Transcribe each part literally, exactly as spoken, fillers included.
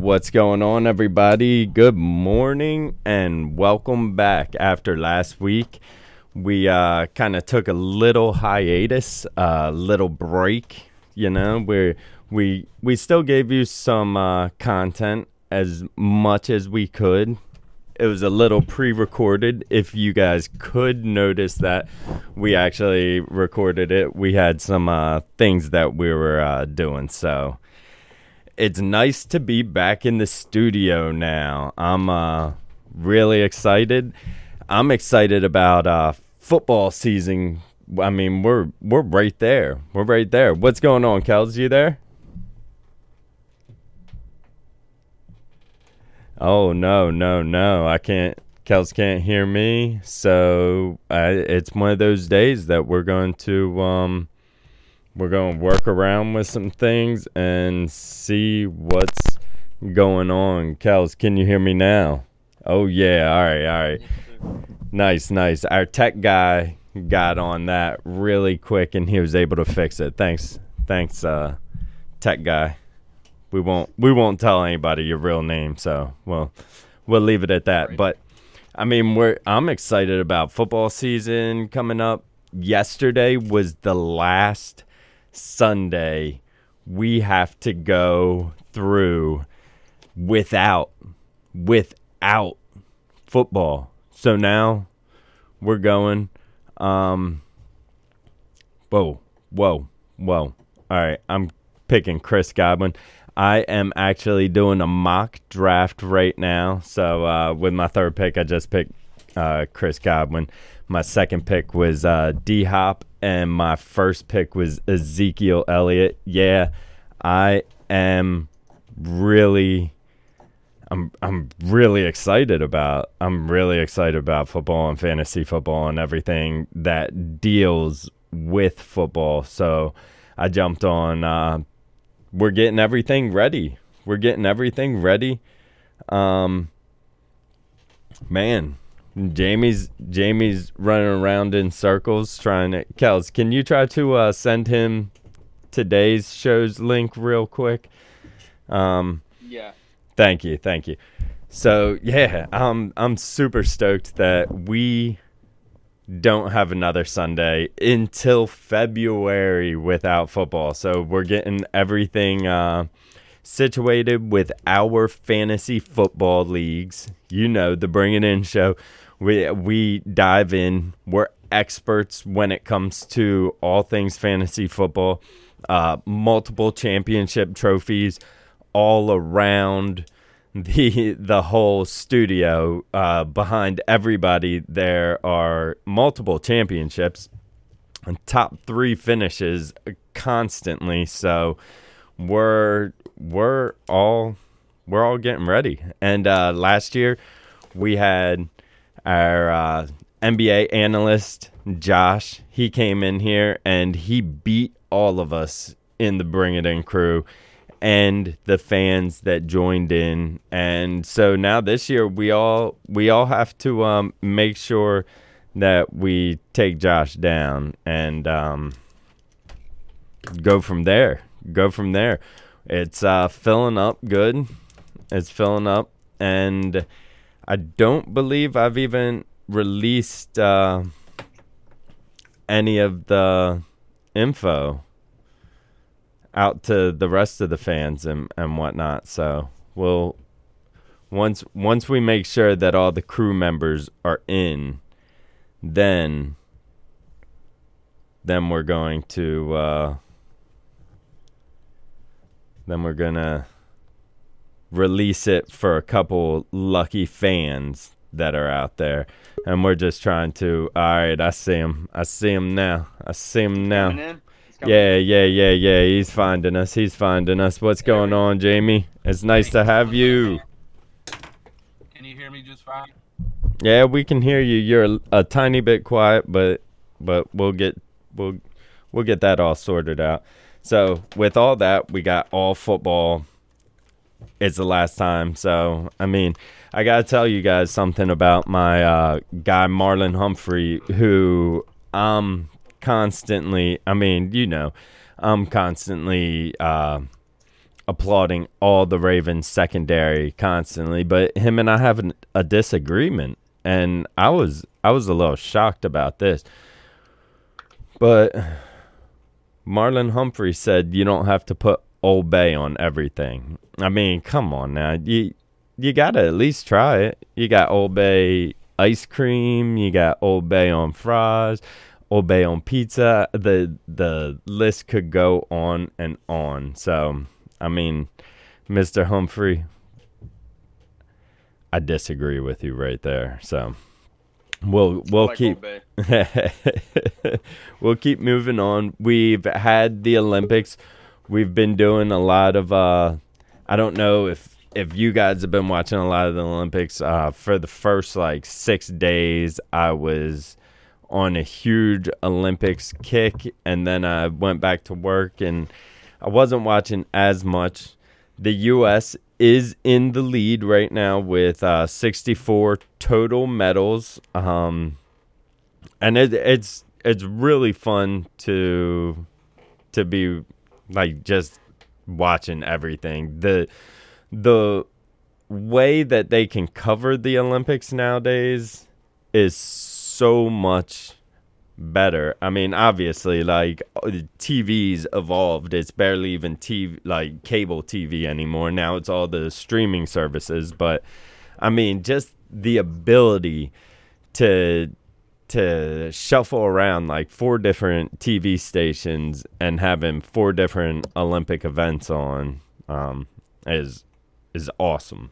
What's going on, everybody? Good morning and welcome back. After last week, we uh, kind of took a little hiatus, a uh, little break. You know, we we we still gave you some uh, content as much as we could. It was a little pre-recorded. If you guys could notice that we actually recorded it, we had some uh, things that we were uh, doing. So it's nice to be back in the studio now. I'm uh, really excited. I'm excited about uh, football season. I mean, we're we're right there. We're right there. What's going on, Kels? You there? Oh, no, no, no. I can't. Kels can't hear me. So I, it's one of those days that we're going to um, we're going to work around with some things and see what's going on. Kels, can you hear me now? Oh, yeah. All right. All right. Nice, nice. Our tech guy got on that really quick and he was able to fix it. Thanks. Thanks, uh, tech guy. We won't we won't tell anybody your real name, so well, we'll leave it at that. Right. But I mean, we're I'm excited about football season coming up. Yesterday was the last Sunday we have to go through without without football. So now we're going. Um, whoa, whoa, whoa! All right, I'm picking Chris Godwin. I am actually doing a mock draft right now. So uh, with my third pick, I just picked uh, Chris Godwin. My second pick was uh, D-Hop, and my first pick was Ezekiel Elliott. Yeah, I am really, I'm I'm really excited about. I'm really excited about football and fantasy football and everything that deals with football. So I jumped on. Uh, We're getting everything ready. We're getting everything ready. Um, man, Jamie's Jamie's running around in circles trying to... Kels, can you try to uh, send him today's show's link real quick? Um, yeah. Thank you, thank you. So, yeah, I'm, I'm super stoked that we don't have another Sunday until February without football. So we're getting everything uh, situated with our fantasy football leagues. You know, the Bring It In Show. We, we dive in. We're experts when it comes to all things fantasy football. Uh, multiple championship trophies all around the the whole studio. Uh behind everybody there are multiple championships and top three finishes constantly. So we're we're all we're all getting ready. And uh last year we had our uh N B A analyst Josh. He came in here and he beat all of us in the Bring It In crew and the fans that joined in. And so now this year we all we all have to um, make sure that we take Josh down and um, go from there. Go from there. It's uh, filling up good. It's filling up. And I don't believe I've even released uh, any of the info out to the rest of the fans and, and whatnot. So we'll once once we make sure that all the crew members are in, then then we're going to uh, then we're gonna release it for a couple lucky fans that are out there. And we're just trying to. All right, I see him. I see him now. I see him now. Yeah, yeah, yeah, yeah. He's finding us. He's finding us. What's going on, Jamie? It's nice to have you. Can you hear me just fine? Yeah, we can hear you. You're a, a tiny bit quiet, but but we'll get we'll we'll get that all sorted out. So with all that, we got all football. It's the last time. So I mean, I gotta tell you guys something about my uh, guy Marlon Humphrey, who um. constantly, I mean, you know, I'm constantly uh, applauding all the Ravens secondary constantly, but him and I have an, a disagreement, and I was I was a little shocked about this. But Marlon Humphrey said you don't have to put Old Bay on everything. I mean, come on now. You you got to at least try it. You got Old Bay ice cream. You got Old Bay on fries. Old Bay on pizza. The the list could go on and on. So, I mean, Mister Humphrey, I disagree with you right there. So, we'll we'll like keep we'll keep moving on. We've had the Olympics. We've been doing a lot of uh, I don't know if if you guys have been watching a lot of the Olympics. Uh, for the first like six days, I was on a huge Olympics kick, and then I went back to work and I wasn't watching as much. The U S is in the lead right now with uh, sixty-four total medals, um, and it, it's it's really fun to to be like just watching everything. The the way that they can cover the Olympics nowadays is so so much better. I mean, obviously, like, T V's evolved. It's barely even T V, like cable T V anymore. Now it's all the streaming services. But I mean, just the ability to to shuffle around like four different T V stations and having four different Olympic events on um, is is awesome.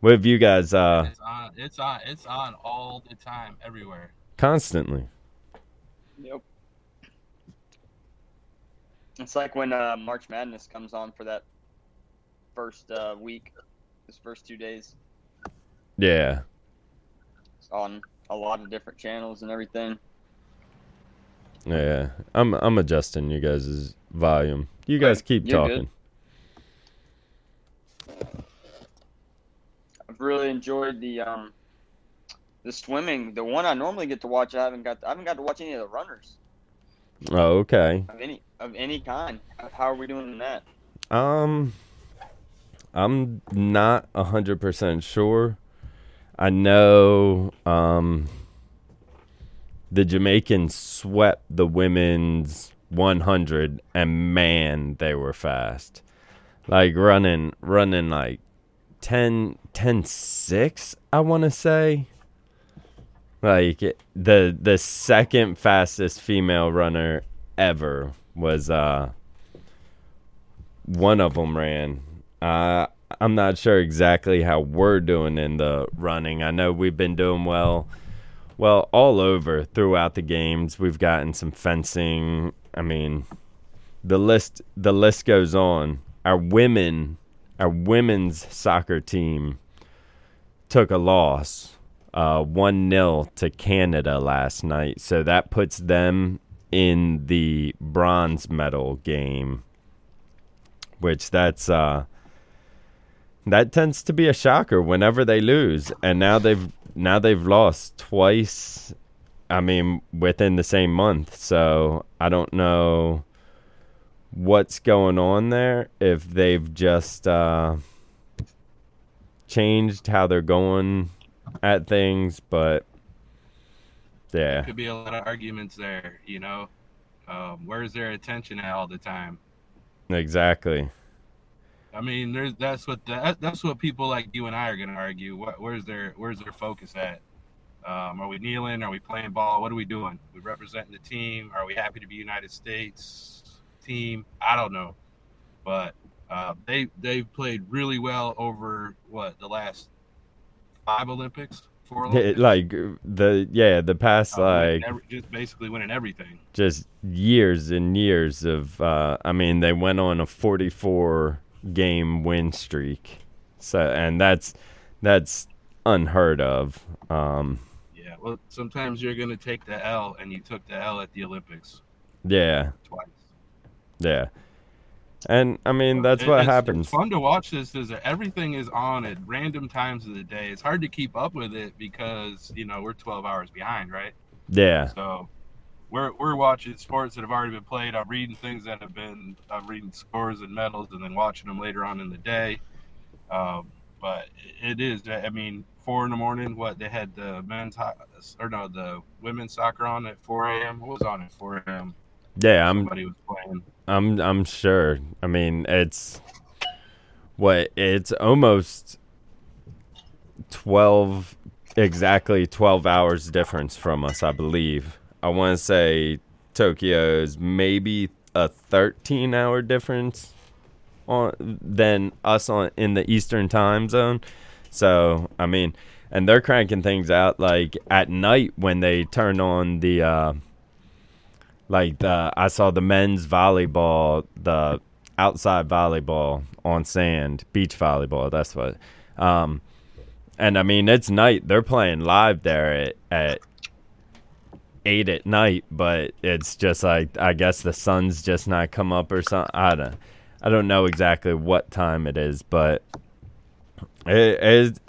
What have you guys? Uh, it's on, it's on, it's on all the time, everywhere, constantly. Yep. It's like when uh, March Madness comes on for that first uh, week, this first two days. Yeah. It's on a lot of different channels and everything. Yeah, I'm I'm adjusting you guys' volume. You guys keep You're talking. Good. Really enjoyed the um the swimming. The one I normally get to watch, I haven't got to, I haven't got to watch any of the runners. Oh, okay. Of any of any kind. How are we doing in that? Um, I'm not a hundred percent sure. I know um the Jamaicans swept the women's one hundred, and man, they were fast. Like running, running like. ten ten six, I want to say. Like the the second fastest female runner ever was uh one of them ran. Uh I'm not sure exactly how we're doing in the running. I know we've been doing well well all over throughout the games. We've gotten some fencing. I mean, the list the list goes on. Our women Our women's soccer team took a loss, uh, one nil to Canada last night. So that puts them in the bronze medal game, which that's uh, that tends to be a shocker whenever they lose. And now they've now they've lost twice. I mean, within the same month. So I don't know what's going on there, if they've just uh, changed how they're going at things, but yeah. There could be a lot of arguments there, you know. Um, where's their attention at all the time? Exactly. I mean, there's that's what the, that's what people like you and I are going to argue. What, where's their where's their focus at? Um, are we kneeling? Are we playing ball? What are we doing? Are we representing the team? Are we happy to be United States team? I don't know, but uh, they they played really well over what the last five Olympics, four Olympics? like the yeah the past uh, like every, just basically winning everything. Just years and years of uh, I mean, they went on a forty-four game win streak, so and that's that's unheard of. Um, yeah, well, sometimes you're gonna take the L, and you took the L at the Olympics. Yeah, twice. Yeah, and I mean that's what it's, happens. It's fun to watch this because everything is on at random times of the day. It's hard to keep up with it because you know we're twelve hours behind, right? Yeah. So we're we're watching sports that have already been played. I'm reading things that have been. I'm reading scores and medals, and then watching them later on in the day. Um, but it is. I mean, four in the morning. What they had the men's or no, the women's soccer on at four a.m. What was on at four a.m.? Yeah, I'm. Somebody was playing. I'm. I'm sure. I mean, it's what it's almost twelve exactly twelve hours difference from us, I believe. I want to say Tokyo's maybe a thirteen hour difference on than us on in the Eastern time zone. So I mean, and they're cranking things out like at night when they turn on the uh, like the I saw the men's volleyball, the outside volleyball on sand, beach volleyball. That's what. Um, and I mean, it's night. They're playing live there at, at eight at night, but it's just like I guess the sun's just not come up or something. I don't. I don't know exactly what time it is, but it is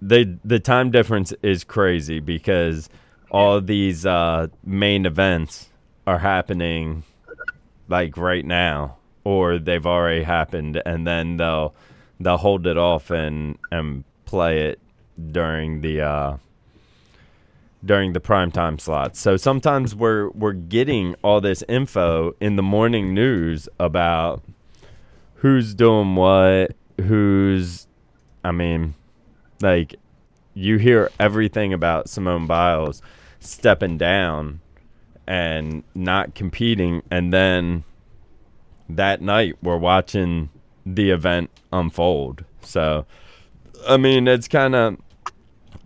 the the time difference is crazy because all these uh, main events are happening like right now, or they've already happened, and then they'll they'll hold it off and, and play it during the uh, during the primetime slots. So sometimes we're we're getting all this info in the morning news about who's doing what, who's I mean, like you hear everything about Simone Biles stepping down and not competing, and then that night we're watching the event unfold. So I mean, it's kind of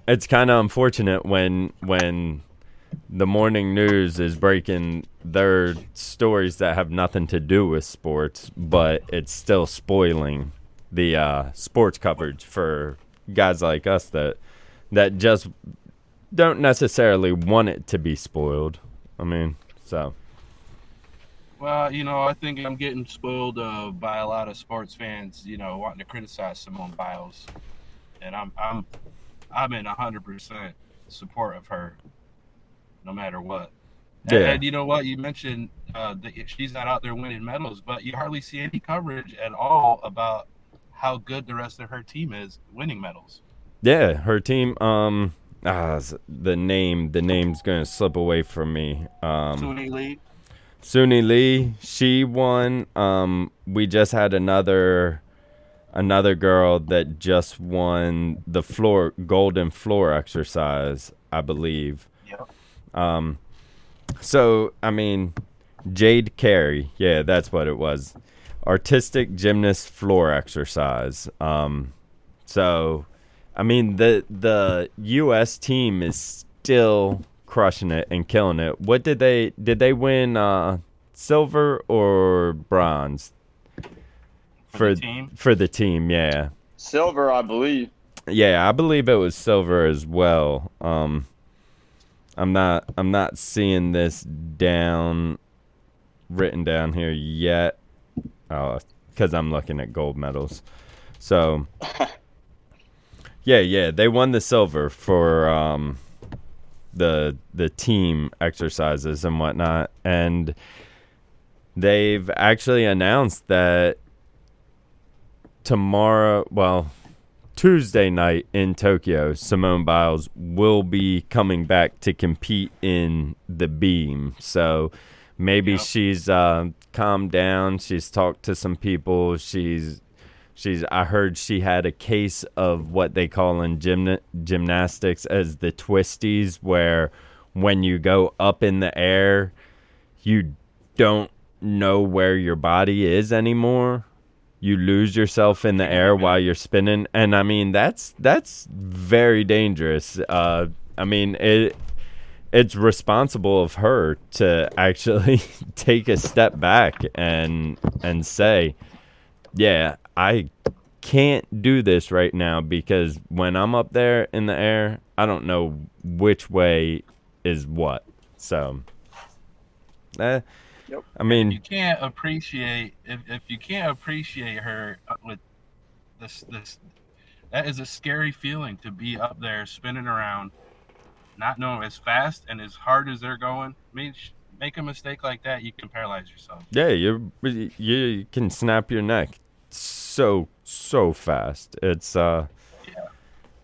it's kind of unfortunate when when the morning news is breaking their stories that have nothing to do with sports, but it's still spoiling the uh, sports coverage for guys like us that that just don't necessarily want it to be spoiled. I mean, so well, you know, I think I'm getting spoiled uh, by a lot of sports fans, you know, wanting to criticize Simone Biles, and I'm I'm I'm in one hundred percent support of her, no matter what. Yeah. And, and you know what? You mentioned uh, that she's not out there winning medals, but you hardly see any coverage at all about how good the rest of her team is winning medals. Yeah, her team. Um, ah, the name, the name's gonna slip away from me. Um, Suni Lee. Suni Lee, she won. Um, we just had another another girl that just won the floor golden floor exercise, I believe. Yep. Um, so I mean, Jade Carey, yeah, that's what it was. Artistic gymnast floor exercise. Um, so I mean, the the U S team is still crushing it and killing it. What did they did they win uh, silver or bronze for, for the team? For the team, yeah. Silver, I believe. Yeah, I believe it was silver as well. Um, I'm not I'm not seeing this down written down here yet. Oh, because I'm looking at gold medals. So yeah, yeah, they won the silver for um the the team exercises and whatnot, and they've actually announced that tomorrow, well, Tuesday night in Tokyo, Simone Biles will be coming back to compete in the beam. So maybe yep. she's uh, calmed down. She's talked to some people. She's she's. I heard she had a case of what they call in gymna- gymnastics as the twisties, where when you go up in the air, you don't know where your body is anymore. You lose yourself in the air while you're spinning, and I mean that's that's very dangerous. Uh, I mean it. It's responsible of her to actually take a step back and and say, yeah, I can't do this right now because when I'm up there in the air, I don't know which way is what. So, eh, yep. I mean, if you can't appreciate if, if you can't appreciate her with this this that is a scary feeling to be up there spinning around. not know as fast and as hard as they're going. I mean, make a mistake like that, you can paralyze yourself. Yeah, you you can snap your neck so so fast. It's uh, yeah.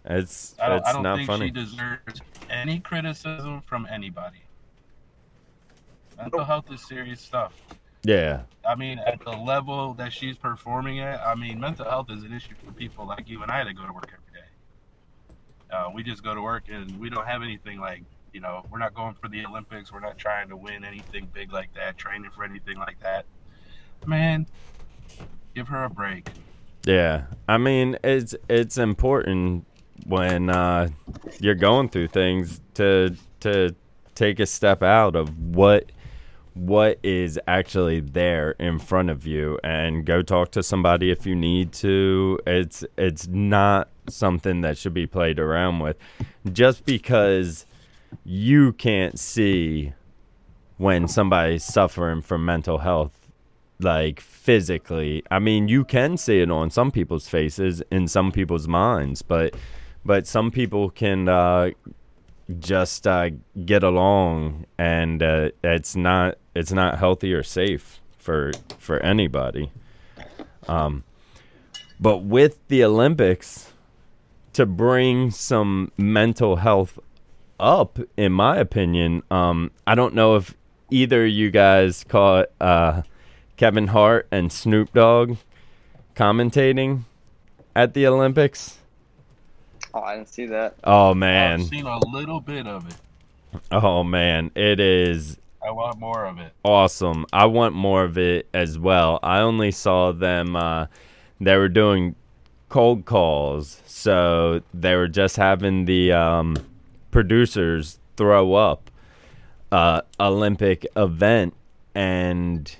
it's I don't, it's I don't not think funny. She deserves any criticism from anybody. Mental health is serious stuff. Yeah. I mean, at the level that she's performing at, I mean, mental health is an issue for people like you and I that go to work every day. Uh, we just go to work and we don't have anything like, you know, we're not going for the Olympics. We're not trying to win anything big like that, training for anything like that. Man, give her a break. Yeah. I mean, it's it's important when uh, you're going through things to to take a step out of what – what is actually there in front of you and go talk to somebody if you need to. It's it's not something that should be played around with. Just because you can't see when somebody's suffering from mental health, like physically. I mean, you can see it on some people's faces, in some people's minds, but but some people can uh just uh, get along, and uh, it's not it's not healthy or safe for for anybody. Um, but with the Olympics, to bring some mental health up, in my opinion, um, I don't know if either you guys caught uh, Kevin Hart and Snoop Dogg commentating at the Olympics. Oh, I didn't see that. Oh, man. I've seen a little bit of it. Oh, man. It is. I want more of it. Awesome. I want more of it as well. I only saw them. Uh, they were doing cold calls. So they were just having the um, producers throw up uh, Olympic event. And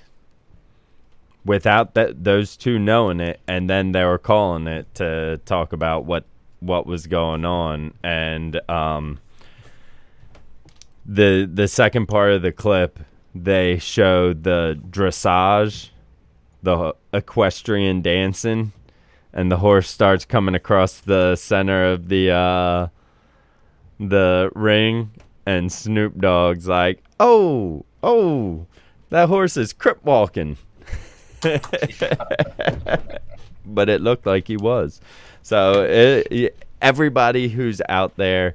without that, those two knowing it, and then they were calling it to talk about what what was going on. And um, the the second part of the clip, they showed the dressage, the equestrian dancing, and the horse starts coming across the center of the uh, the ring, and Snoop Dogg's like, oh, oh, that horse is crip walking. But it looked like he was. So it, everybody who's out there,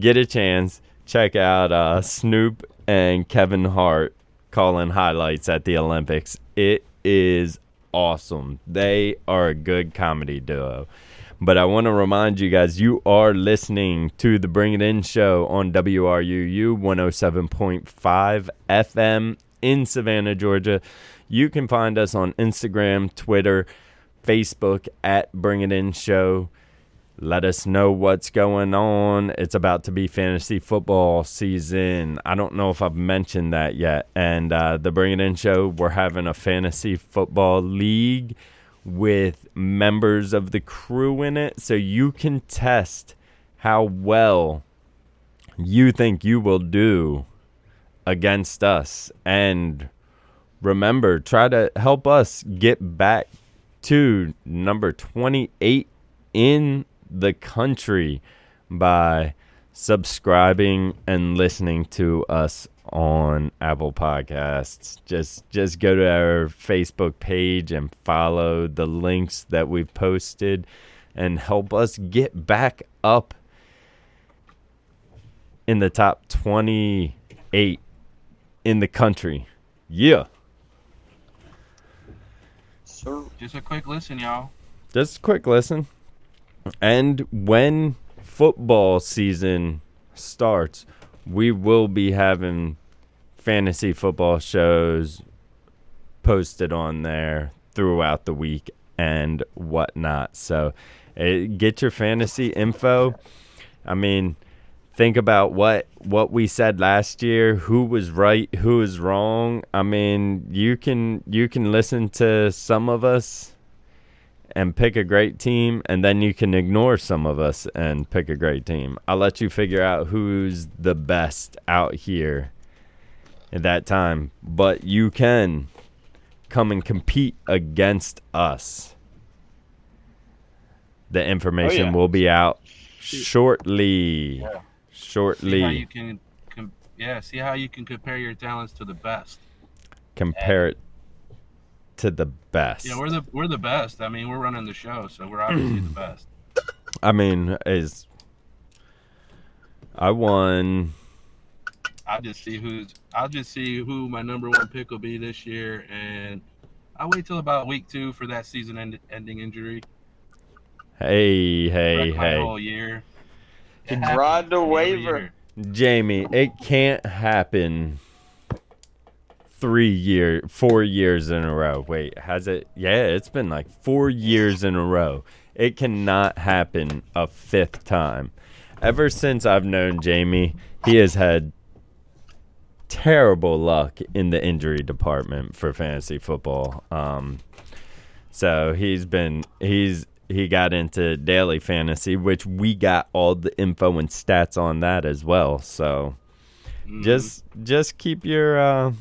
get a chance, check out uh, Snoop and Kevin Hart calling highlights at the Olympics. It is awesome. They are a good comedy duo. But I want to remind you guys, you are listening to the Bring It In Show on W R U U one oh seven point five F M in Savannah, Georgia. You can find us on Instagram, Twitter, Facebook at Bring It In Show. Let us know what's going on. It's about to be fantasy football season. I don't know if I've mentioned that yet. And uh, the Bring It In Show, we're having a fantasy football league with members of the crew in it. So you can test how well you think you will do against us. And remember, try to help us get back to number twenty-eight in the country by subscribing and listening to us on Apple Podcasts. Just just go to our Facebook page and follow the links that we've posted and help us get back up in the top twenty-eight in the country. Yeah. Just a quick listen, y'all. Just a quick listen. And when football season starts, we will be having fantasy football shows posted on there throughout the week and whatnot. So it, get your fantasy info. I mean, think about what, what we said last year, who was right, who was wrong. I mean, you can you can listen to some of us and pick a great team, and then you can ignore some of us and pick a great team. I'll let you figure out who's the best out here at that time. But you can come and compete against us. The information oh, yeah. will be out shortly. Yeah. shortly. See how you can, com- yeah, see how you can compare your talents to the best. Compare and, it to the best. Yeah, we're the we're the best. I mean, we're running the show, so we're obviously the best. I mean, is I won. I'll just see who's. I'll just see who my number one pick will be this year, and I'll wait till about week two for that season-ending injury. Hey, hey, Wreck hey! My whole year. It ride the waiver, Jamie. It can't happen. Three year, four years in a row. Wait, has it? Yeah, it's been like four years in a row. It cannot happen a fifth time. Ever since I've known Jamie, he has had terrible luck in the injury department for fantasy football. Um, so he's been he's he got into daily fantasy, which we got all the info and stats on that as well. So mm. just just keep your uh,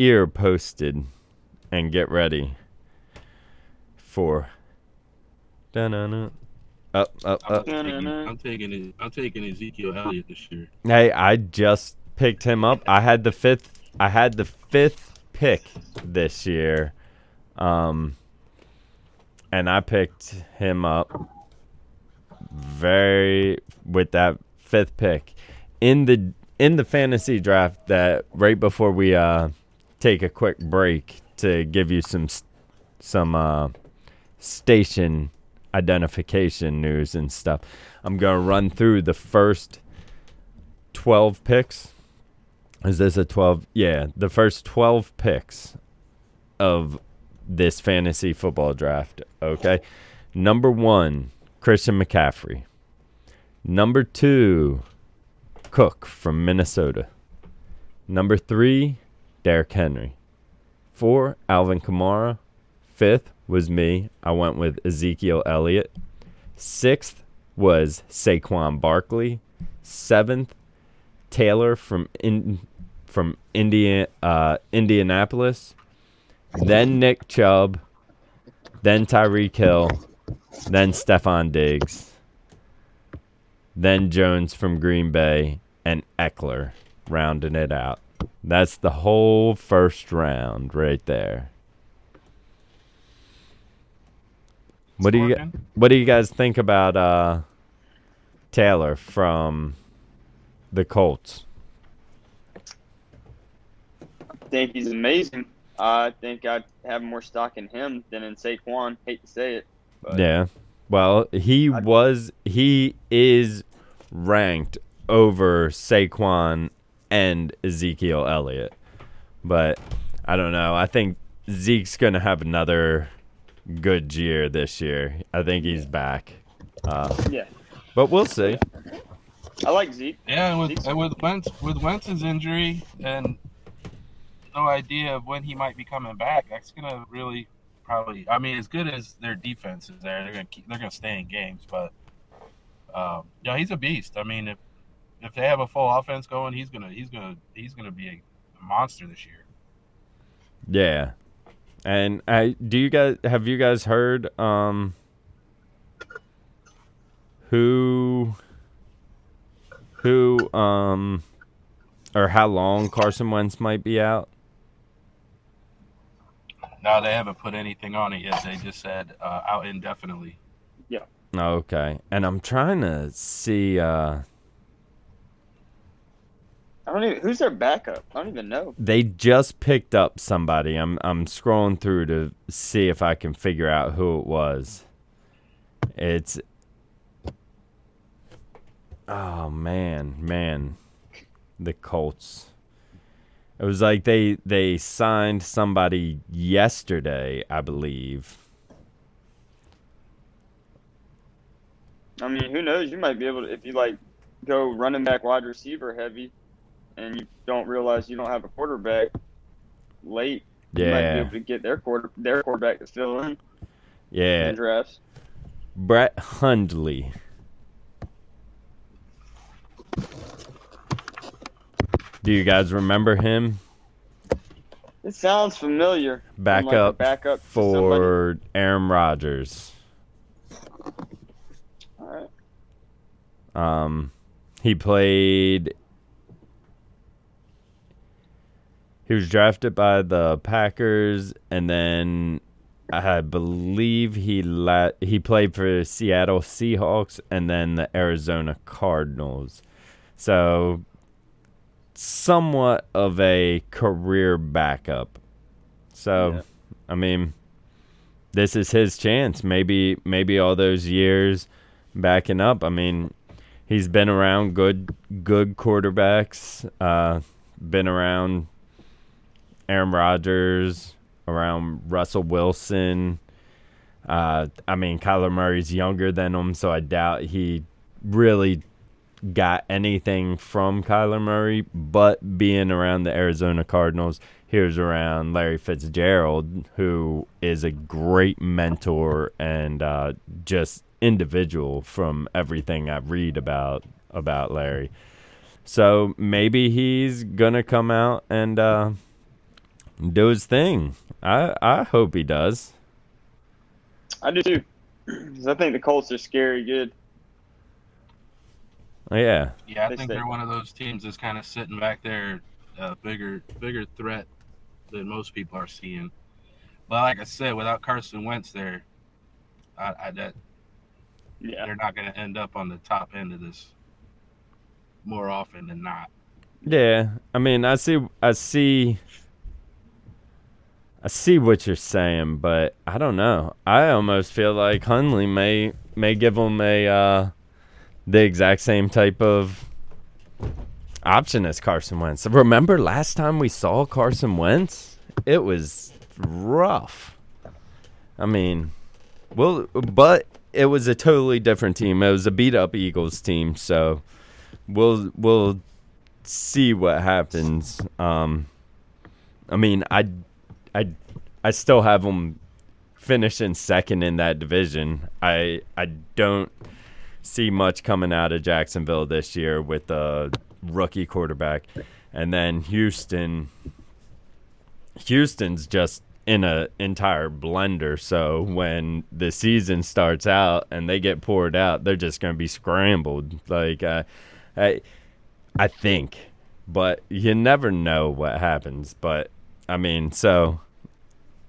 ear posted and get ready for. Da-na-na. Up, up, up. I'm taking, I'm taking I'm taking Ezekiel Elliott this year. Hey, I just picked him up. I had the fifth. I had the fifth pick this year, um, and I picked him up very with that fifth pick in the in the fantasy draft. That right before we uh take a quick break to give you some some uh station identification news and stuff. I'm gonna run through the first twelve picks. Is this a twelve? Yeah, the first twelve picks of this fantasy football draft. Okay, number one, Christian McCaffrey. Number two, Cook from Minnesota. Number three, Derrick Henry. Four, Alvin Kamara. Fifth was me. I went with Ezekiel Elliott. Sixth was Saquon Barkley. Seventh, Taylor from in, from Indiana, uh, Indianapolis. Then Nick Chubb. Then Tyreek Hill. Then Stephon Diggs. Then Jones from Green Bay. And Eckler rounding it out. That's the whole first round right there. What do you What do you guys think about uh, Taylor from the Colts? I think he's amazing. Uh, I think I'd have more stock in him than in Saquon. Hate to say it. But yeah. Well, he I, was he is ranked over Saquon and Ezekiel Elliott, but I don't know. I think Zeke's gonna have another good year this year. I think he's back. Uh, yeah, but we'll see. I like Zeke. Yeah, and with and with Wentz with Wentz's injury and no idea of when he might be coming back, that's gonna really probably. I mean, as good as their defense is there, they're gonna keep, they're gonna stay in games. But um, yeah, he's a beast. I mean, if if they have a full offense going, he's gonna he's gonna he's gonna be a monster this year. Yeah. And I, do you guys have you guys heard um, who who um, or how long Carson Wentz might be out? No, they haven't put anything on it yet. They just said uh, out indefinitely. Yeah. Okay. And I'm trying to see. Uh, I don't even. Who's their backup? I don't even know. They just picked up somebody. I'm I'm scrolling through to see if I can figure out who it was. It's. Oh man, man, the Colts. It was like they they signed somebody yesterday, I believe. I mean, who knows? You might be able to if you like go running back, wide receiver, heavy. And you don't realize you don't have a quarterback late. Yeah. You might be able to get their quarter their quarterback to fill in. Yeah. In drafts. Brett Hundley. Do you guys remember him? It sounds familiar. Back like up backup for Aaron Rodgers. All right. Um He played... He was drafted by the Packers, and then I believe he la- he played for Seattle Seahawks and then the Arizona Cardinals. So, somewhat of a career backup. So, yeah. I mean, this is his chance. Maybe, maybe all those years backing up. I mean, he's been around good, good quarterbacks. Uh, been around Aaron Rodgers, around Russell Wilson. Uh, I mean, Kyler Murray's younger than him, so I doubt he really got anything from Kyler Murray. But being around the Arizona Cardinals, he was around Larry Fitzgerald, who is a great mentor and uh, just individual from everything I read about about Larry. So maybe he's going to come out and... Uh, do his thing. I I hope he does. I do too. Because I think the Colts are scary good. Oh, yeah. Yeah, I they think stay. They're one of those teams that's kind of sitting back there, a bigger, bigger threat than most people are seeing. But like I said, without Carson Wentz there, I, I that yeah. they're not going to end up on the top end of this more often than not. Yeah. I mean, I see. I see... I see what you're saying, but I don't know. I almost feel like Hundley may may give him a uh, the exact same type of option as Carson Wentz. Remember last time we saw Carson Wentz? It was rough. I mean, well, but it was a totally different team. It was a beat-up Eagles team, so we'll we'll see what happens. Um, I mean, I. I, I still have them finishing second in that division. I I don't see much coming out of Jacksonville this year with a rookie quarterback. And then Houston, Houston's just in an entire blender. So when the season starts out and they get poured out, they're just going to be scrambled. Like uh, I, I think. But you never know what happens. But, I mean, so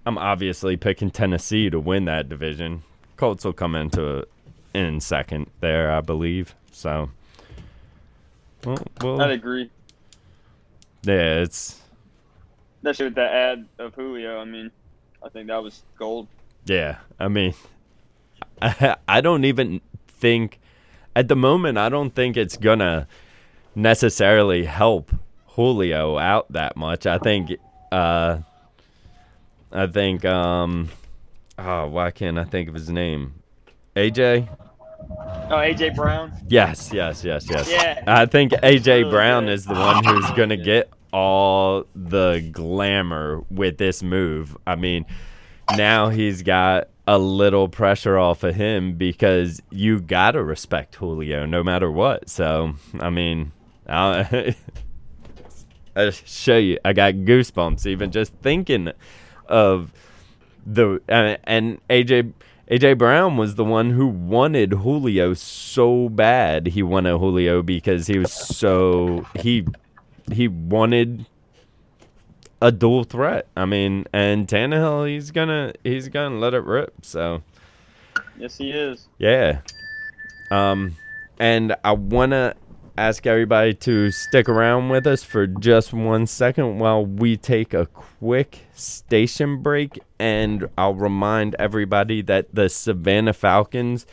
I'm obviously picking Tennessee to win that division. Colts will come into in second there, I believe. So, well, well, I'd agree. Yeah, it's especially with the ad of Julio. I mean, I think that was gold. Yeah, I mean, I, I don't even think at the moment. I don't think it's gonna necessarily help Julio out that much. I think. Uh, I think, um, oh, why can't I think of his name? A J? Oh, A J Brown? Yes, yes, yes, yes. Yeah. I think A J Brown is the one who's going to get all the glamour with this move. I mean, now he's got a little pressure off of him because you got to respect Julio no matter what. So, I mean, I I show you, I got goosebumps even just thinking of the uh, and A J A J Brown was the one who wanted Julio so bad. He wanted Julio because he was so he he wanted a dual threat. I mean, and Tannehill, he's gonna he's gonna let it rip. So yes, he is. Yeah. Um, and I wanna. Ask everybody to stick around with us for just one second while we take a quick station break. And I'll remind everybody that the Savannah Falcons,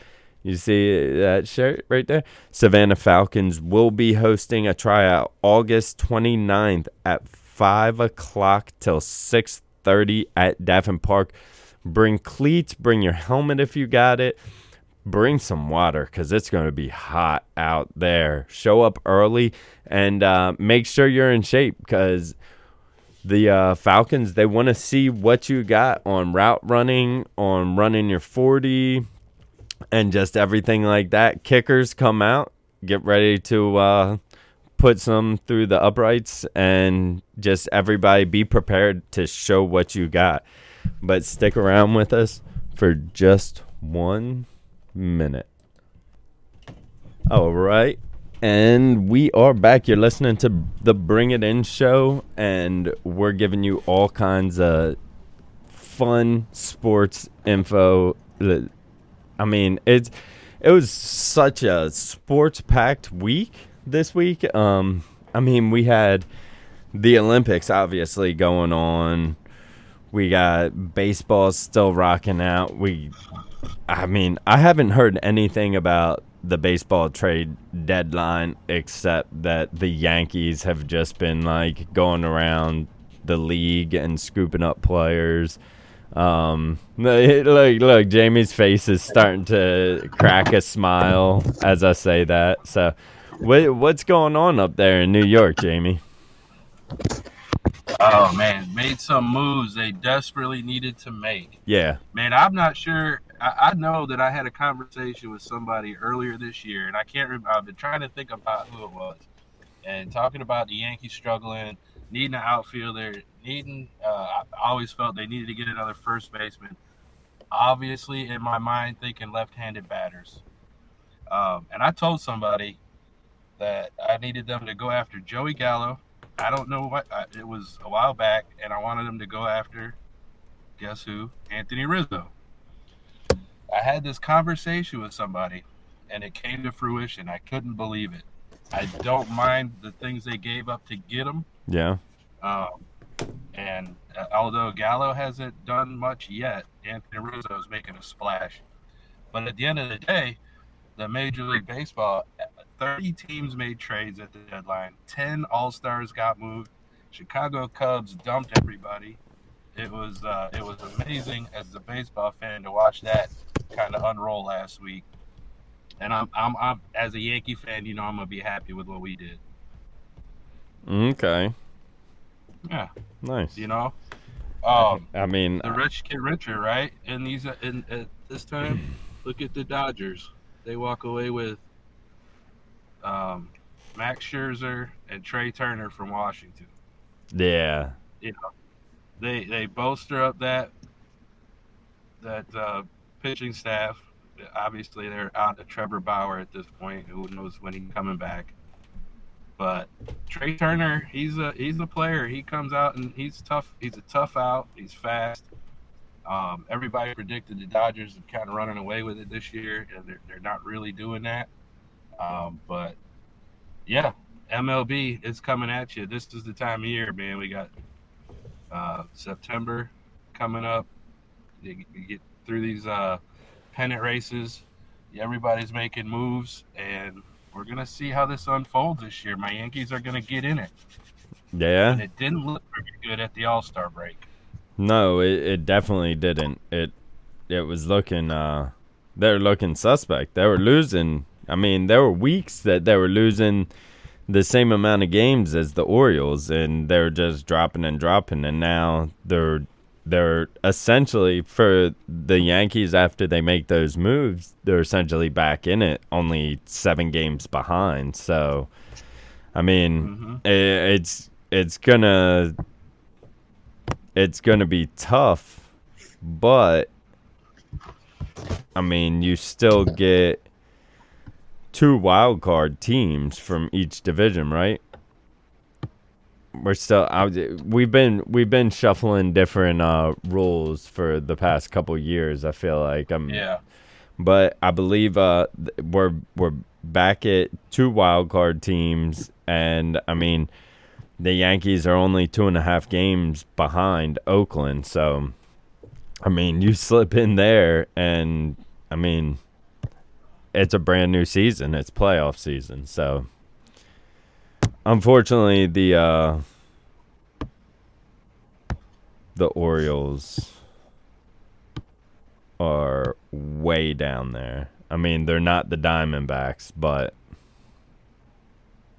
you see that shirt right there? Savannah Falcons will be hosting a tryout August twenty-ninth at five o'clock till six thirty at Daffin Park. Bring cleats, bring your helmet if you got it. Bring some water because it's going to be hot out there. Show up early and uh, make sure you're in shape because the uh, Falcons, they want to see what you got on route running, on running your forty, and just everything like that. Kickers come out, get ready to uh, put some through the uprights, and just everybody be prepared to show what you got. But stick around with us for just one minute. All right, And we are back. You're listening to the Bring It In Show, and we're giving you all kinds of fun sports info. I mean, it's it was such a sports-packed week this week. Um, I mean, we had the Olympics obviously going on. We got baseball still rocking out. We, I mean, I haven't heard anything about the baseball trade deadline except that the Yankees have just been like going around the league and scooping up players. Um, look, look, Jamie's face is starting to crack a smile as I say that. So, what, what's going on up there in New York, Jamie? Oh man, made some moves they desperately needed to make. Yeah, man, I'm not sure. I know that I had a conversation with somebody earlier this year, and I can't remember. I've been trying to think about who it was, and talking about the Yankees struggling, needing an outfielder, needing uh, – I always felt they needed to get another first baseman. Obviously, in my mind, thinking left-handed batters. Um, and I told somebody that I needed them to go after Joey Gallo. I don't know what – it was a while back, and I wanted them to go after, guess who, Anthony Rizzo. I had this conversation with somebody, and it came to fruition. I couldn't believe it. I don't mind the things they gave up to get them. Yeah. Um, and uh, although Gallo hasn't done much yet, Anthony Rizzo is making a splash. But at the end of the day, the Major League Baseball, thirty teams made trades at the deadline. ten All-Stars got moved. Chicago Cubs dumped everybody. It was uh, it was amazing as a baseball fan to watch that kind of unroll last week, and I'm, I'm I'm as a Yankee fan, you know, I'm gonna be happy with what we did. Okay. Yeah. Nice. You know, um, I mean, the rich get richer, right? And these in at this time, look at the Dodgers. They walk away with um, Max Scherzer and Trey Turner from Washington. Yeah. You know, they they bolster up that that. Uh, pitching staff, obviously they're out of Trevor Bauer at this point. Who knows when he's coming back? But Trey Turner, he's a he's a player. He comes out and he's tough. He's a tough out. He's fast. Um, everybody predicted the Dodgers are kind of running away with it this year, and they're they're not really doing that. Um, but yeah, M L B is coming at you. This is the time of year, man. We got uh, September coming up. You, you get through these uh, pennant races. Everybody's making moves, and we're going to see how this unfolds this year. My Yankees are going to get in it. Yeah. And it didn't look very good at the All-Star break. No, it, it definitely didn't. It it was looking uh, – they were looking suspect. They were losing – I mean, there were weeks that they were losing the same amount of games as the Orioles, and they were just dropping and dropping, and now they're – They're essentially, for the Yankees, after they make those moves, they're essentially back in it, only seven games behind. So, I mean, mm-hmm. it, it's it's gonna it's gonna be tough, but I mean, you still get two wild card teams from each division, right? We're still I, we've been we've been shuffling different uh, rules for the past couple years. I feel like I'm, yeah, but I believe uh we're we're back at two wild card teams, and I mean the Yankees are only two and a half games behind Oakland. So I mean you slip in there, and I mean it's a brand new season. It's playoff season, so. Unfortunately, the uh, the Orioles are way down there. I mean, they're not the Diamondbacks, but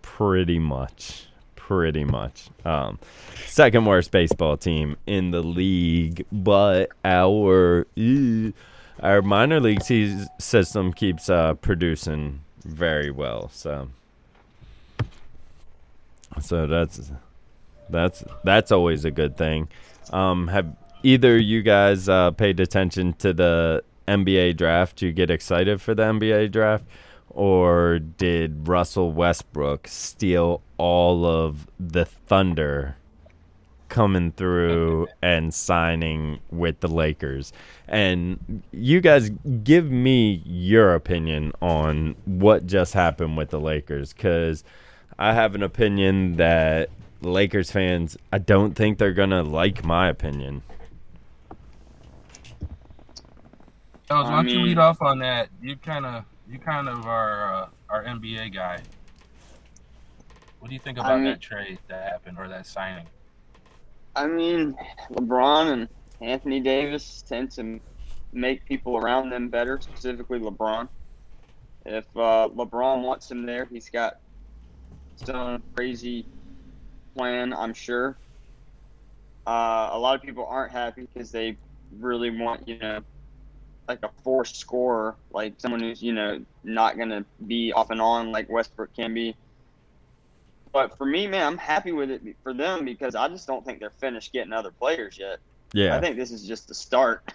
pretty much, pretty much. Um, second worst baseball team in the league, but our uh, our minor league system keeps uh, producing very well, so. So that's that's that's always a good thing. Um, have either you guys uh, paid attention to the N B A draft? You get excited for the N B A draft? Or did Russell Westbrook steal all of the thunder coming through and signing with the Lakers? And you guys give me your opinion on what just happened with the Lakers, because I have an opinion that Lakers fans, I don't think they're going to like my opinion. Why don't you lead off on that? You kind of... You kind of are uh, our N B A guy. What do you think about I mean, that trade that happened or that signing? I mean, LeBron and Anthony Davis tend to make people around them better, specifically LeBron. If uh, LeBron wants him there, he's got some crazy plan, I'm sure. Uh, a lot of people aren't happy because they really want, you know, like a forced scorer, like someone who's, you know, not going to be off and on like Westbrook can be. But for me, man, I'm happy with it for them because I just don't think they're finished getting other players yet. Yeah. I think this is just the start.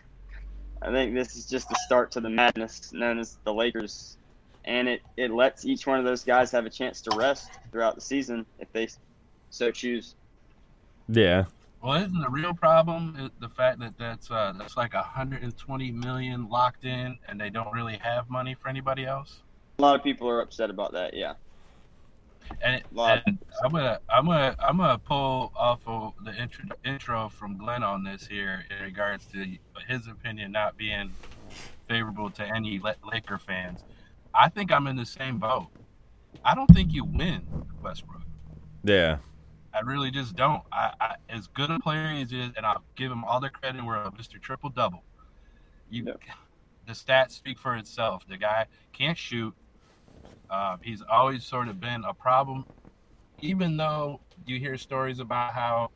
I think this is just the start to the madness known as the Lakers. And it, it lets each one of those guys have a chance to rest throughout the season if they so choose. Yeah. Well, isn't the real problem the fact that that's uh, that's like one hundred twenty million dollars locked in and they don't really have money for anybody else? A lot of people are upset about that, yeah. And, and I'm gonna I'm gonna I'm gonna pull off of the intro, intro from Glenn on this here in regards to his opinion not being favorable to any Laker fans. I think I'm in the same boat. I don't think you win, Westbrook. Yeah. I really just don't. I, I as good a player as he is, and I'll give him all the credit where Mister Triple Double. You, yeah. The stats speak for itself. The guy can't shoot. Uh, he's always sort of been a problem, even though you hear stories about how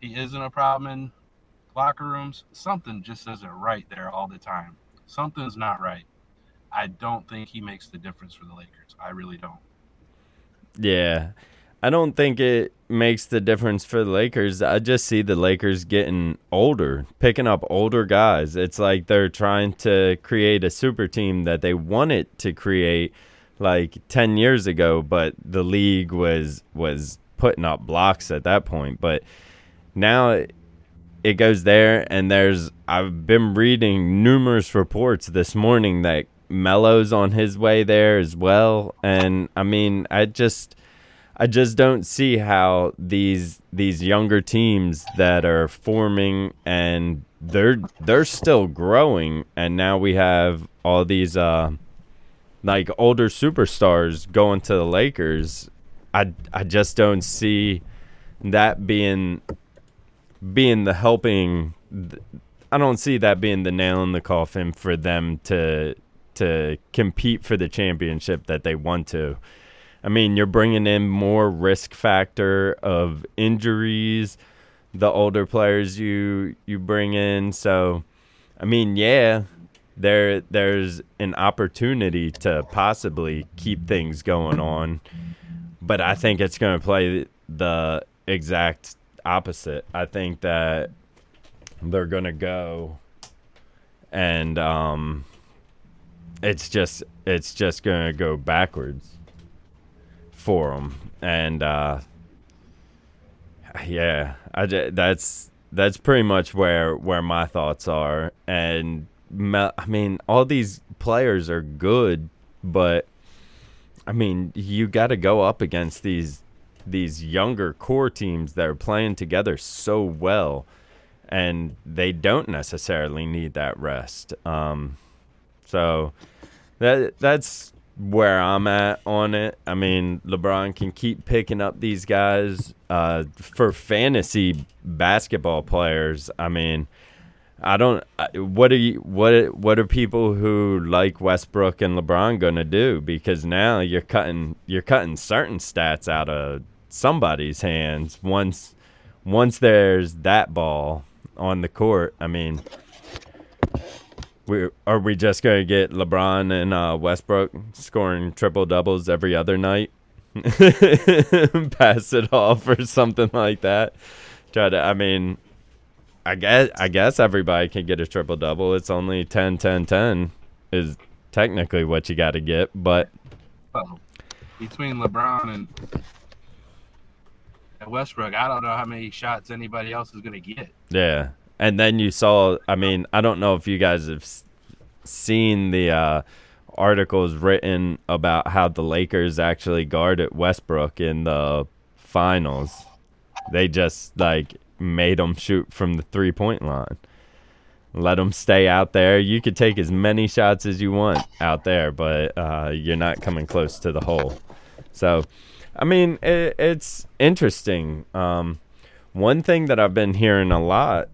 he isn't a problem in locker rooms. Something just isn't right there all the time. Something's not right. I don't think he makes the difference for the Lakers. I really don't. Yeah. I don't think it makes the difference for the Lakers. I just see the Lakers getting older, picking up older guys. It's like they're trying to create a super team that they wanted to create like ten years ago, but the league was was putting up blocks at that point. But now it, it goes there, and there's I've been reading numerous reports this morning that Melo's on his way there as well. And, I mean, I just... I just don't see how these these younger teams that are forming and they're they're still growing, and now we have all these uh, like older superstars going to the Lakers. I, I just don't see that being being the helping. I don't see that being the nail in the coffin for them to to compete for the championship that they want to. I mean, you're bringing in more risk factor of injuries, the older players you you bring in. So, I mean, yeah, there there's an opportunity to possibly keep things going on, but I think it's going to play the exact opposite. I think that they're going to go, and um, it's just it's just going to go backwards for them. And uh yeah I just, that's that's pretty much where where my thoughts are. And Mel, I mean, all these players are good, but I mean, you got to go up against these these younger core teams that are playing together so well, and they don't necessarily need that rest. Um so that that's where I'm at on it. I mean, LeBron can keep picking up these guys. Uh, for fantasy basketball players, I mean, I don't. What are you? What What are people who like Westbrook and LeBron gonna do? Because now you're cutting you're cutting certain stats out of somebody's hands once once there's that ball on the court. I mean, We, are we just going to get LeBron and uh, Westbrook scoring triple-doubles every other night? Pass it off or something like that. Try to. I mean, I guess I guess everybody can get a triple-double. It's only ten, ten, ten is technically what you got to get, but Uh-oh. between LeBron and Westbrook, I don't know how many shots anybody else is going to get. Yeah, and then you saw, I mean, I don't know if you guys have seen the uh, articles written about how the Lakers actually guarded Westbrook in the finals. They just, like, made him shoot from the three-point line. Let him stay out there. You could take as many shots as you want out there, but uh, you're not coming close to the hole. So, I mean, it, it's interesting. Um, one thing that I've been hearing a lot,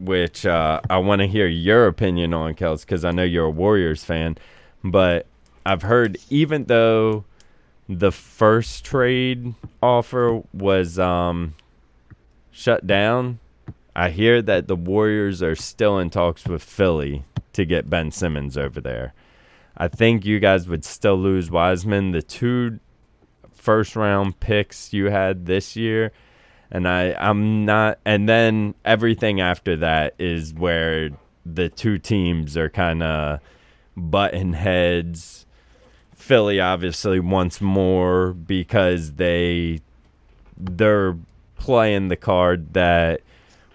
which uh, I want to hear your opinion on, Kels, because I know you're a Warriors fan, but I've heard even though the first trade offer was um, shut down, I hear that the Warriors are still in talks with Philly to get Ben Simmons over there. I think you guys would still lose Wiseman. The two first round picks you had this year, and I, I'm not, and then everything after that is where the two teams are kind of butting heads. Philly obviously wants more because they they're playing the card that,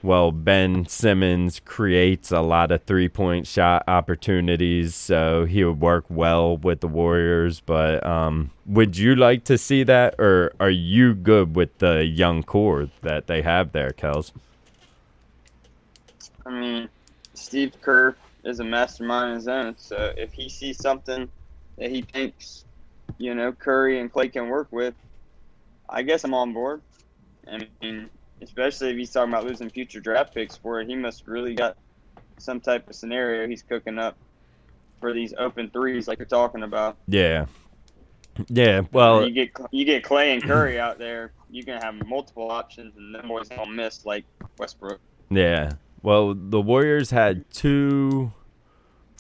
well, Ben Simmons creates a lot of three point shot opportunities, so he would work well with the Warriors. But um, would you like to see that, or are you good with the young core that they have there, Kels? I mean, Steve Kerr is a mastermind in his own, so if he sees something that he thinks, you know, Curry and Klay can work with, I guess I'm on board. I mean, especially if he's talking about losing future draft picks for it, he must really got some type of scenario he's cooking up for these open threes like you're talking about. Yeah. Yeah, well, you get you get Klay and Curry out there, you can have multiple options, and them boys don't miss like Westbrook. Yeah. Well, the Warriors had two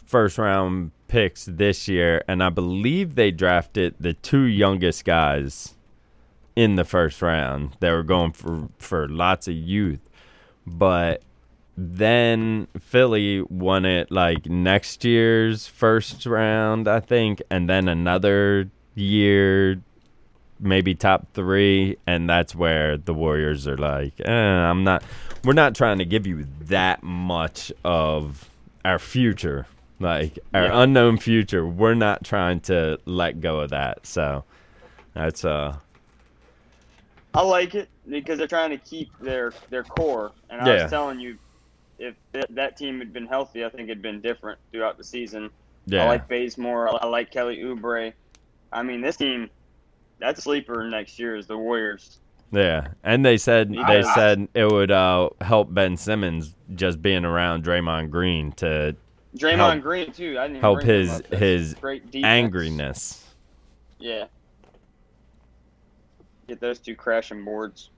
first-round picks this year, and I believe they drafted the two youngest guys in the first round. They were going for, for lots of youth. But then Philly won it like next year's first round, I think, and then another year, maybe top three, and that's where the Warriors are like, eh, I'm not, we're not trying to give you that much of our future, like our yeah. unknown future. We're not trying to let go of that. So that's uh I like it because they're trying to keep their, their core. And I yeah. was telling you, if th- that team had been healthy, I think it'd been different throughout the season. Yeah. I like Bazemore. I like Kelly Oubre. I mean, this team, that's a sleeper next year is the Warriors. Yeah, and they said they I, said it would uh, help Ben Simmons just being around Draymond Green to Draymond help, Green too. I didn't even help his his angriness. Yeah. Get those two crashing boards.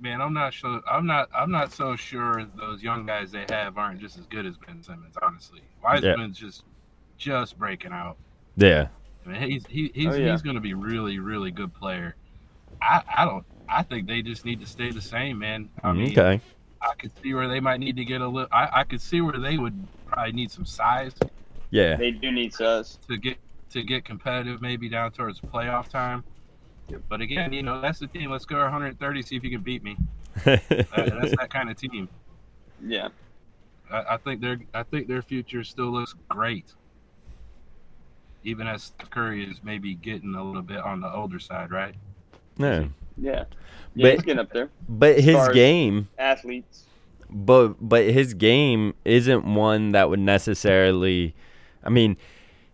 Man, I'm not sure. I'm not. I'm not so sure those young guys they have aren't just as good as Ben Simmons. Honestly, Wiseman's yeah. just just breaking out. Yeah, I mean, he's he, he's oh, yeah. he's going to be really really good player. I, I don't. I think they just need to stay the same, man. I mean, okay. I could see where they might need to get a little. I, I could see where they would probably need some size. Yeah, they do need size to get to get competitive, maybe down towards playoff time. But again, you know, that's the team. Let's go one hundred thirty, see if you can beat me. uh, that's that kind of team. Yeah, I, I think their I think their future still looks great, even as Steph Curry is maybe getting a little bit on the older side, right? Yeah, yeah, yeah but, he's getting up there. But his game, athletes. But but his game isn't one that would necessarily. I mean,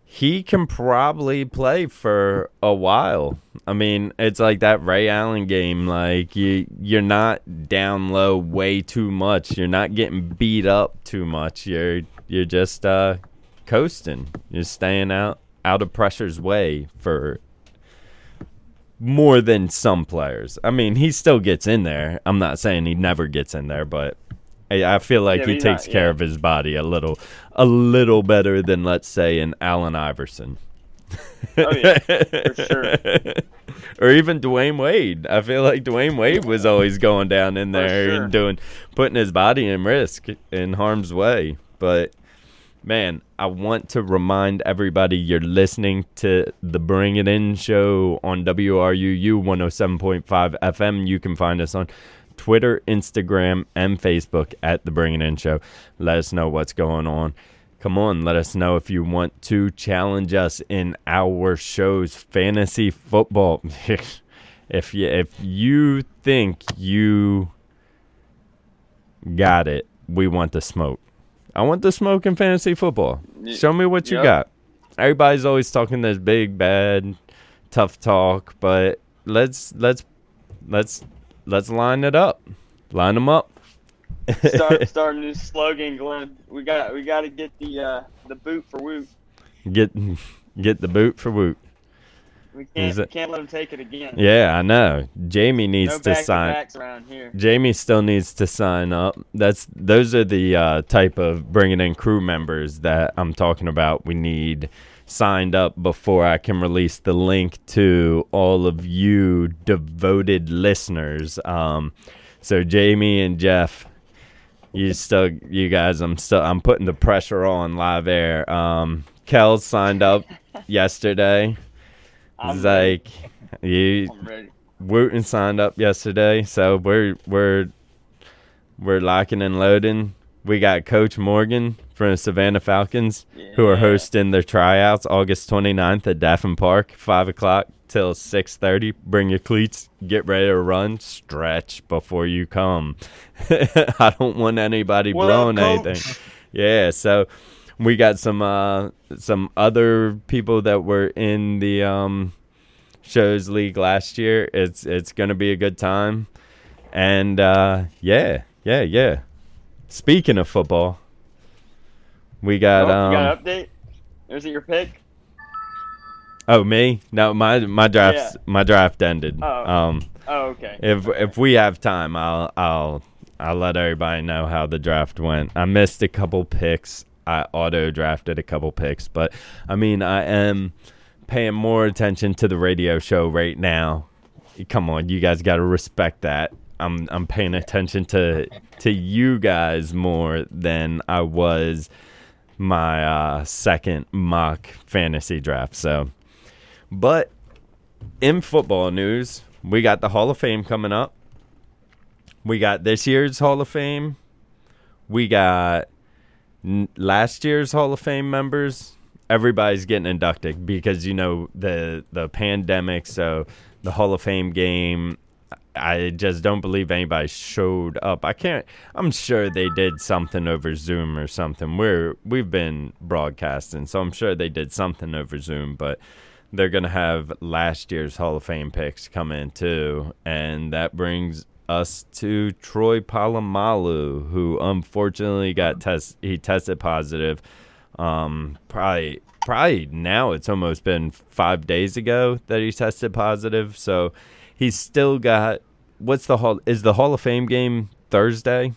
he can probably play for a while. I mean, it's like that Ray Allen game. Like, you, you're not down low way too much. You're not getting beat up too much. You're you're just uh, coasting. You're staying out, out of pressure's way for more than some players. I mean, he still gets in there. I'm not saying he never gets in there, but I feel like yeah, he takes not, care yeah. of his body a little a little better than, let's say, an Allen Iverson. Oh, yeah, for sure. Or even Dwayne Wade. I feel like Dwayne Wade was always going down in there sure. and doing putting his body in risk in harm's way. But Man, I want to remind everybody you're listening to the Bring It In Show on W R U U one oh seven point five F M. You can find us on Twitter, Instagram, and Facebook at the Bring It In Show. Let us know what's going on. Come on, let us know if you want to challenge us in our show's fantasy football. if you, if you think you got it, we want the smoke. I want the smoke in fantasy football. Show me what you yep. got. Everybody's always talking this big, bad, tough talk, but let's let's let's let's line it up. Line them up. Start start a new slogan, Glenn. We got we got to get the uh, the boot for Woot. Get get the boot for Woot. We can't we can't let him take it again. Yeah, I know. Jamie needs no to sign. Around here. Jamie still needs to sign up. That's those are the uh, type of bringing in crew members that I'm talking about. We need signed up before I can release the link to all of you devoted listeners. Um, so Jamie and Jeff, you still, you guys, I'm still, I'm putting the pressure on live air. Um, Kel signed up yesterday. I'm like you, Wooten signed up yesterday, so we're we're we're locking and loading. We got Coach Morgan from the Savannah Falcons, yeah. who are hosting their tryouts August twenty-ninth at Daffin Park, five o'clock till six thirty. Bring your cleats, get ready to run, stretch before you come. I don't want anybody what blowing up, anything. Yeah, so. We got some uh, some other people that were in the um, shows league last year. It's it's gonna be a good time, and uh, yeah, yeah, yeah. Speaking of football, we got. Oh, you um, got an update? Is it your pick? Oh, me? No, my my draft yeah. my draft ended. Oh. Um, oh, okay. If okay. if we have time, I'll I'll I'll let everybody know how the draft went. I missed a couple picks. I auto-drafted a couple picks, but, I mean, I am paying more attention to the radio show right now. Come on, you guys got to respect that. I'm I'm paying attention to to you guys more than I was my uh, second mock fantasy draft. So, but in football news, we got the Hall of Fame coming up. We got this year's Hall of Fame. We got... last year's Hall of Fame members, everybody's getting inducted because, you know, the the pandemic, so the Hall of Fame game, I just don't believe anybody showed up. I can't, I'm sure they did something over Zoom or something. We're, we've been broadcasting, so I'm sure they did something over Zoom, but they're going to have last year's Hall of Fame picks come in too, and that brings us to Troy Polamalu, who unfortunately got test. He tested positive. Um, probably, probably now it's almost been five days ago that he tested positive. So he's still got. What's the hall? Is the Hall of Fame game Thursday?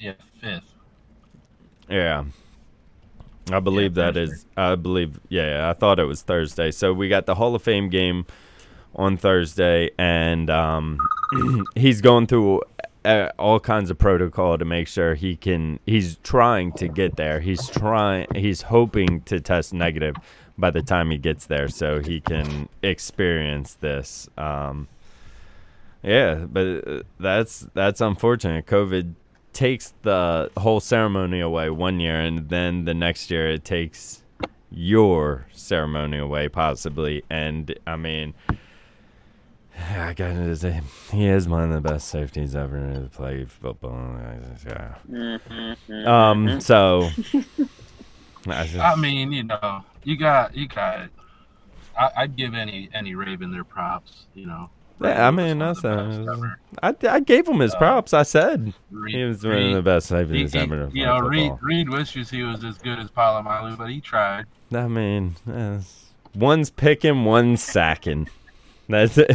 Yeah, fifth. Yeah, I believe yeah, that Thursday. is. I believe. Yeah, I thought it was Thursday. So we got the Hall of Fame game on Thursday, and um, he's going through uh, all kinds of protocol to make sure he can. He's trying to get there. He's trying. He's hoping to test negative by the time he gets there, so he can experience this. Um, yeah, but that's that's unfortunate. COVID takes the whole ceremony away one year, and then the next year it takes your ceremony away, possibly. And I mean. I gotta say, he is one of the best safeties ever to play football. Um, so I, just, I mean, you know, you got, you got. I, I'd give any any Raven their props, you know. Yeah, I mean, that's I, I gave him his props. I said Reed, he was one Reed, of the best safeties he, ever. He, you know, Reed, Reed wishes he was as good as Polamalu, but he tried. I mean, uh, one's picking, one's sacking. That's it.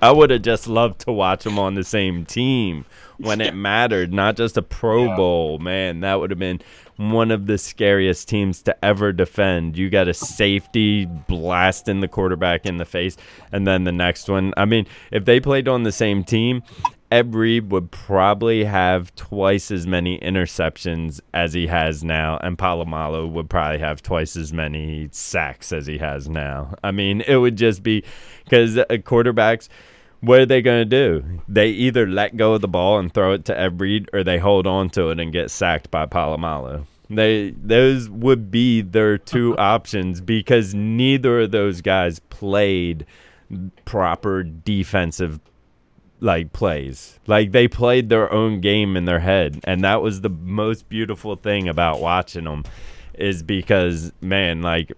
I would have just loved to watch them on the same team when it mattered, not just a Pro yeah. Bowl. Man, that would have been one of the scariest teams to ever defend. You got a safety blasting the quarterback in the face, and then the next one. I mean, if they played on the same team, Ed Reed would probably have twice as many interceptions as he has now, and Polamalu would probably have twice as many sacks as he has now. I mean, it would just be because quarterbacks, what are they going to do? They either let go of the ball and throw it to Ed Reed, or they hold on to it and get sacked by Polamalu. They those would be their two options because neither of those guys played proper defensive like plays. Like they played their own game in their head, and that was the most beautiful thing about watching them, is because man, like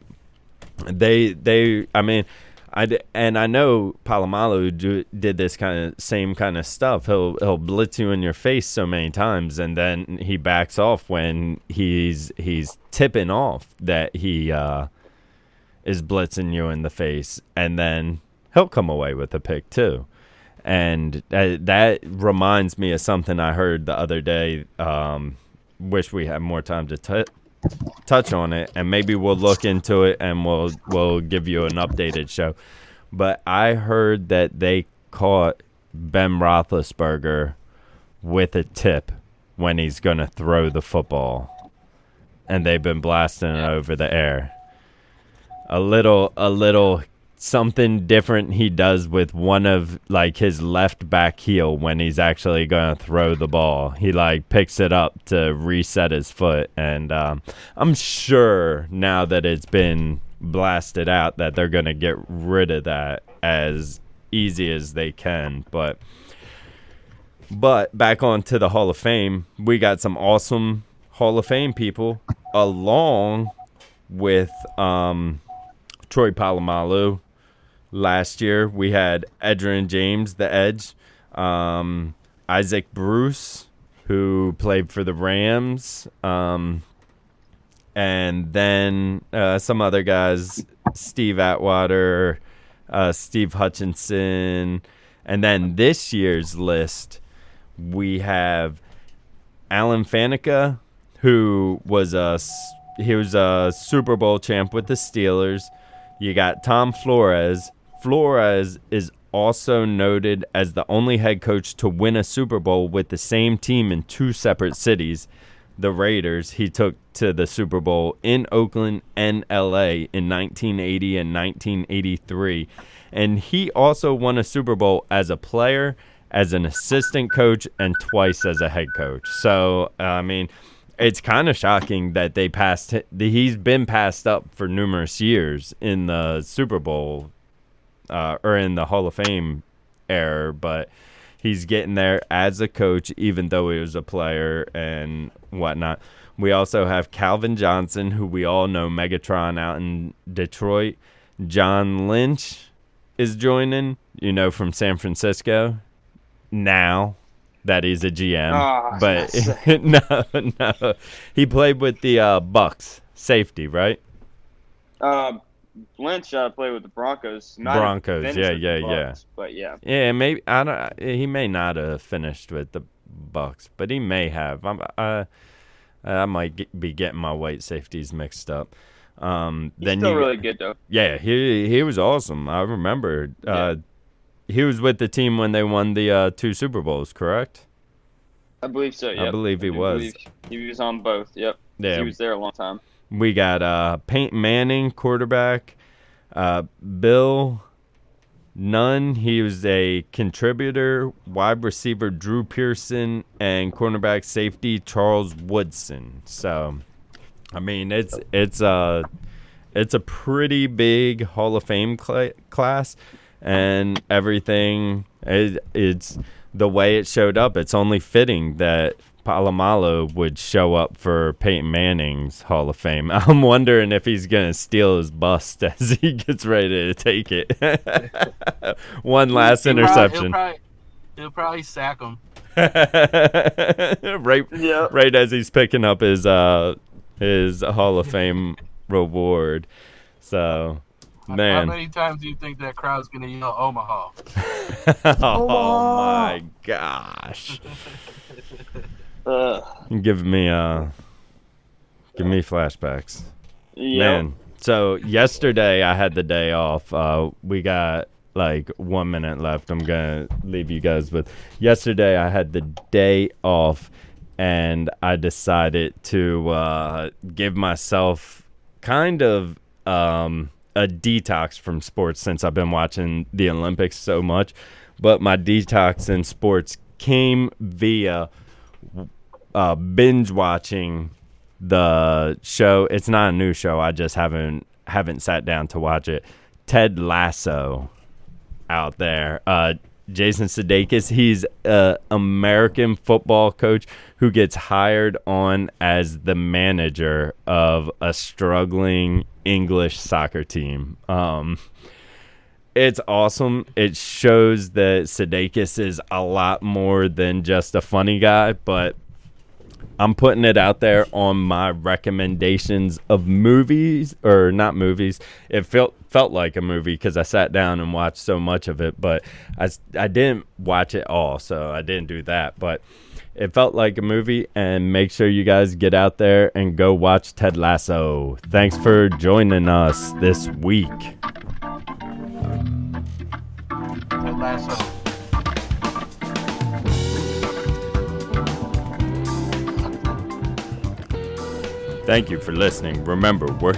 they they I mean, I and I know Polamalu do, did this kind of same kind of stuff. He'll he'll blitz you in your face so many times, and then he backs off when he's he's tipping off that he uh, is blitzing you in the face, and then he'll come away with a pick too. And that, that reminds me of something I heard the other day. Um, wish we had more time to t- touch on it, and maybe we'll look into it and we'll we'll give you an updated show. But I heard that they caught Ben Roethlisberger with a tip when he's going to throw the football, and they've been blasting it over the air. A little, a little. Something different he does with one of like his left back heel when he's actually going to throw the ball. He like picks it up to reset his foot, and um, I'm sure now that it's been blasted out that they're going to get rid of that as easy as they can. But but back on to the Hall of Fame, we got some awesome Hall of Fame people along with um, Troy Polamalu. Last year, we had Edgerrin James, the Edge, um, Isaac Bruce, who played for the Rams, um, and then uh, some other guys, Steve Atwater, uh, Steve Hutchinson. And then this year's list, we have Alan Faneca, who was a, he was a Super Bowl champ with the Steelers. You got Tom Flores. Flores is also noted as the only head coach to win a Super Bowl with the same team in two separate cities, the Raiders. He took to the Super Bowl in Oakland and L A in nineteen eighty and nineteen eighty-three. And he also won a Super Bowl as a player, as an assistant coach, and twice as a head coach. So, I mean, it's kind of shocking that they passed. He's been passed up for numerous years in the Super Bowl uh, or in the Hall of Fame era, but he's getting there as a coach, even though he was a player and whatnot. We also have Calvin Johnson, who we all know, Megatron out in Detroit. John Lynch is joining, you know, from San Francisco now. That he's a G M, oh, but no, no. He played with the uh, Bucks, safety, right? Uh, Lynch uh, played with the Broncos. Not Broncos, yeah, yeah, Bucks, yeah. But yeah, yeah, maybe I don't. He may not have finished with the Bucks, but he may have. I'm, uh, I might get, be getting my white safeties mixed up. Um, he's then still you, really good though. Yeah, he he was awesome. I remember. Uh, yeah. He was with the team when they won the uh, two Super Bowls, correct? I believe so, yeah. I believe he I was. Believe he was on both, yep. Yeah. He was there a long time. We got uh, Peyton Manning, quarterback. Uh, Bill Nunn, he was a contributor. Wide receiver Drew Pearson, and cornerback safety Charles Woodson. So, I mean, it's it's a, it's a pretty big Hall of Fame cl- class. And everything, it, it's the way it showed up. It's only fitting that Polamalu would show up for Peyton Manning's Hall of Fame. I'm wondering if he's going to steal his bust as he gets ready to take it. One last he'll interception. Probably, he'll, probably, he'll probably sack him. right, yeah. right as he's picking up his, uh, his Hall of Fame reward. So... Man. How many times do you think that crowd's going to yell Omaha? oh, Omaha. My gosh. uh, give me uh, give me flashbacks. Yep. Man, so yesterday I had the day off. Uh, we got like one minute left. I'm going to leave you guys with yesterday. I had the day off and I decided to uh, give myself kind of um, a detox from sports since I've been watching the Olympics so much. But my detox in sports came via uh, binge watching the show. It's not a new show. I just haven't haven't sat down to watch it. Ted Lasso out there. Uh, Jason Sudeikis, he's an American football coach who gets hired on as the manager of a struggling English soccer team. Um, it's awesome. It shows that Sudeikis is a lot more than just a funny guy, but I'm putting it out there on my recommendations of movies, or not movies. It felt felt like a movie because I sat down and watched so much of it, but I, I didn't watch it all, so I didn't do that. But it felt like a movie, and make sure you guys get out there and go watch Ted Lasso. Thanks for joining us this week. Ted Lasso. Thank you for listening. Remember, we're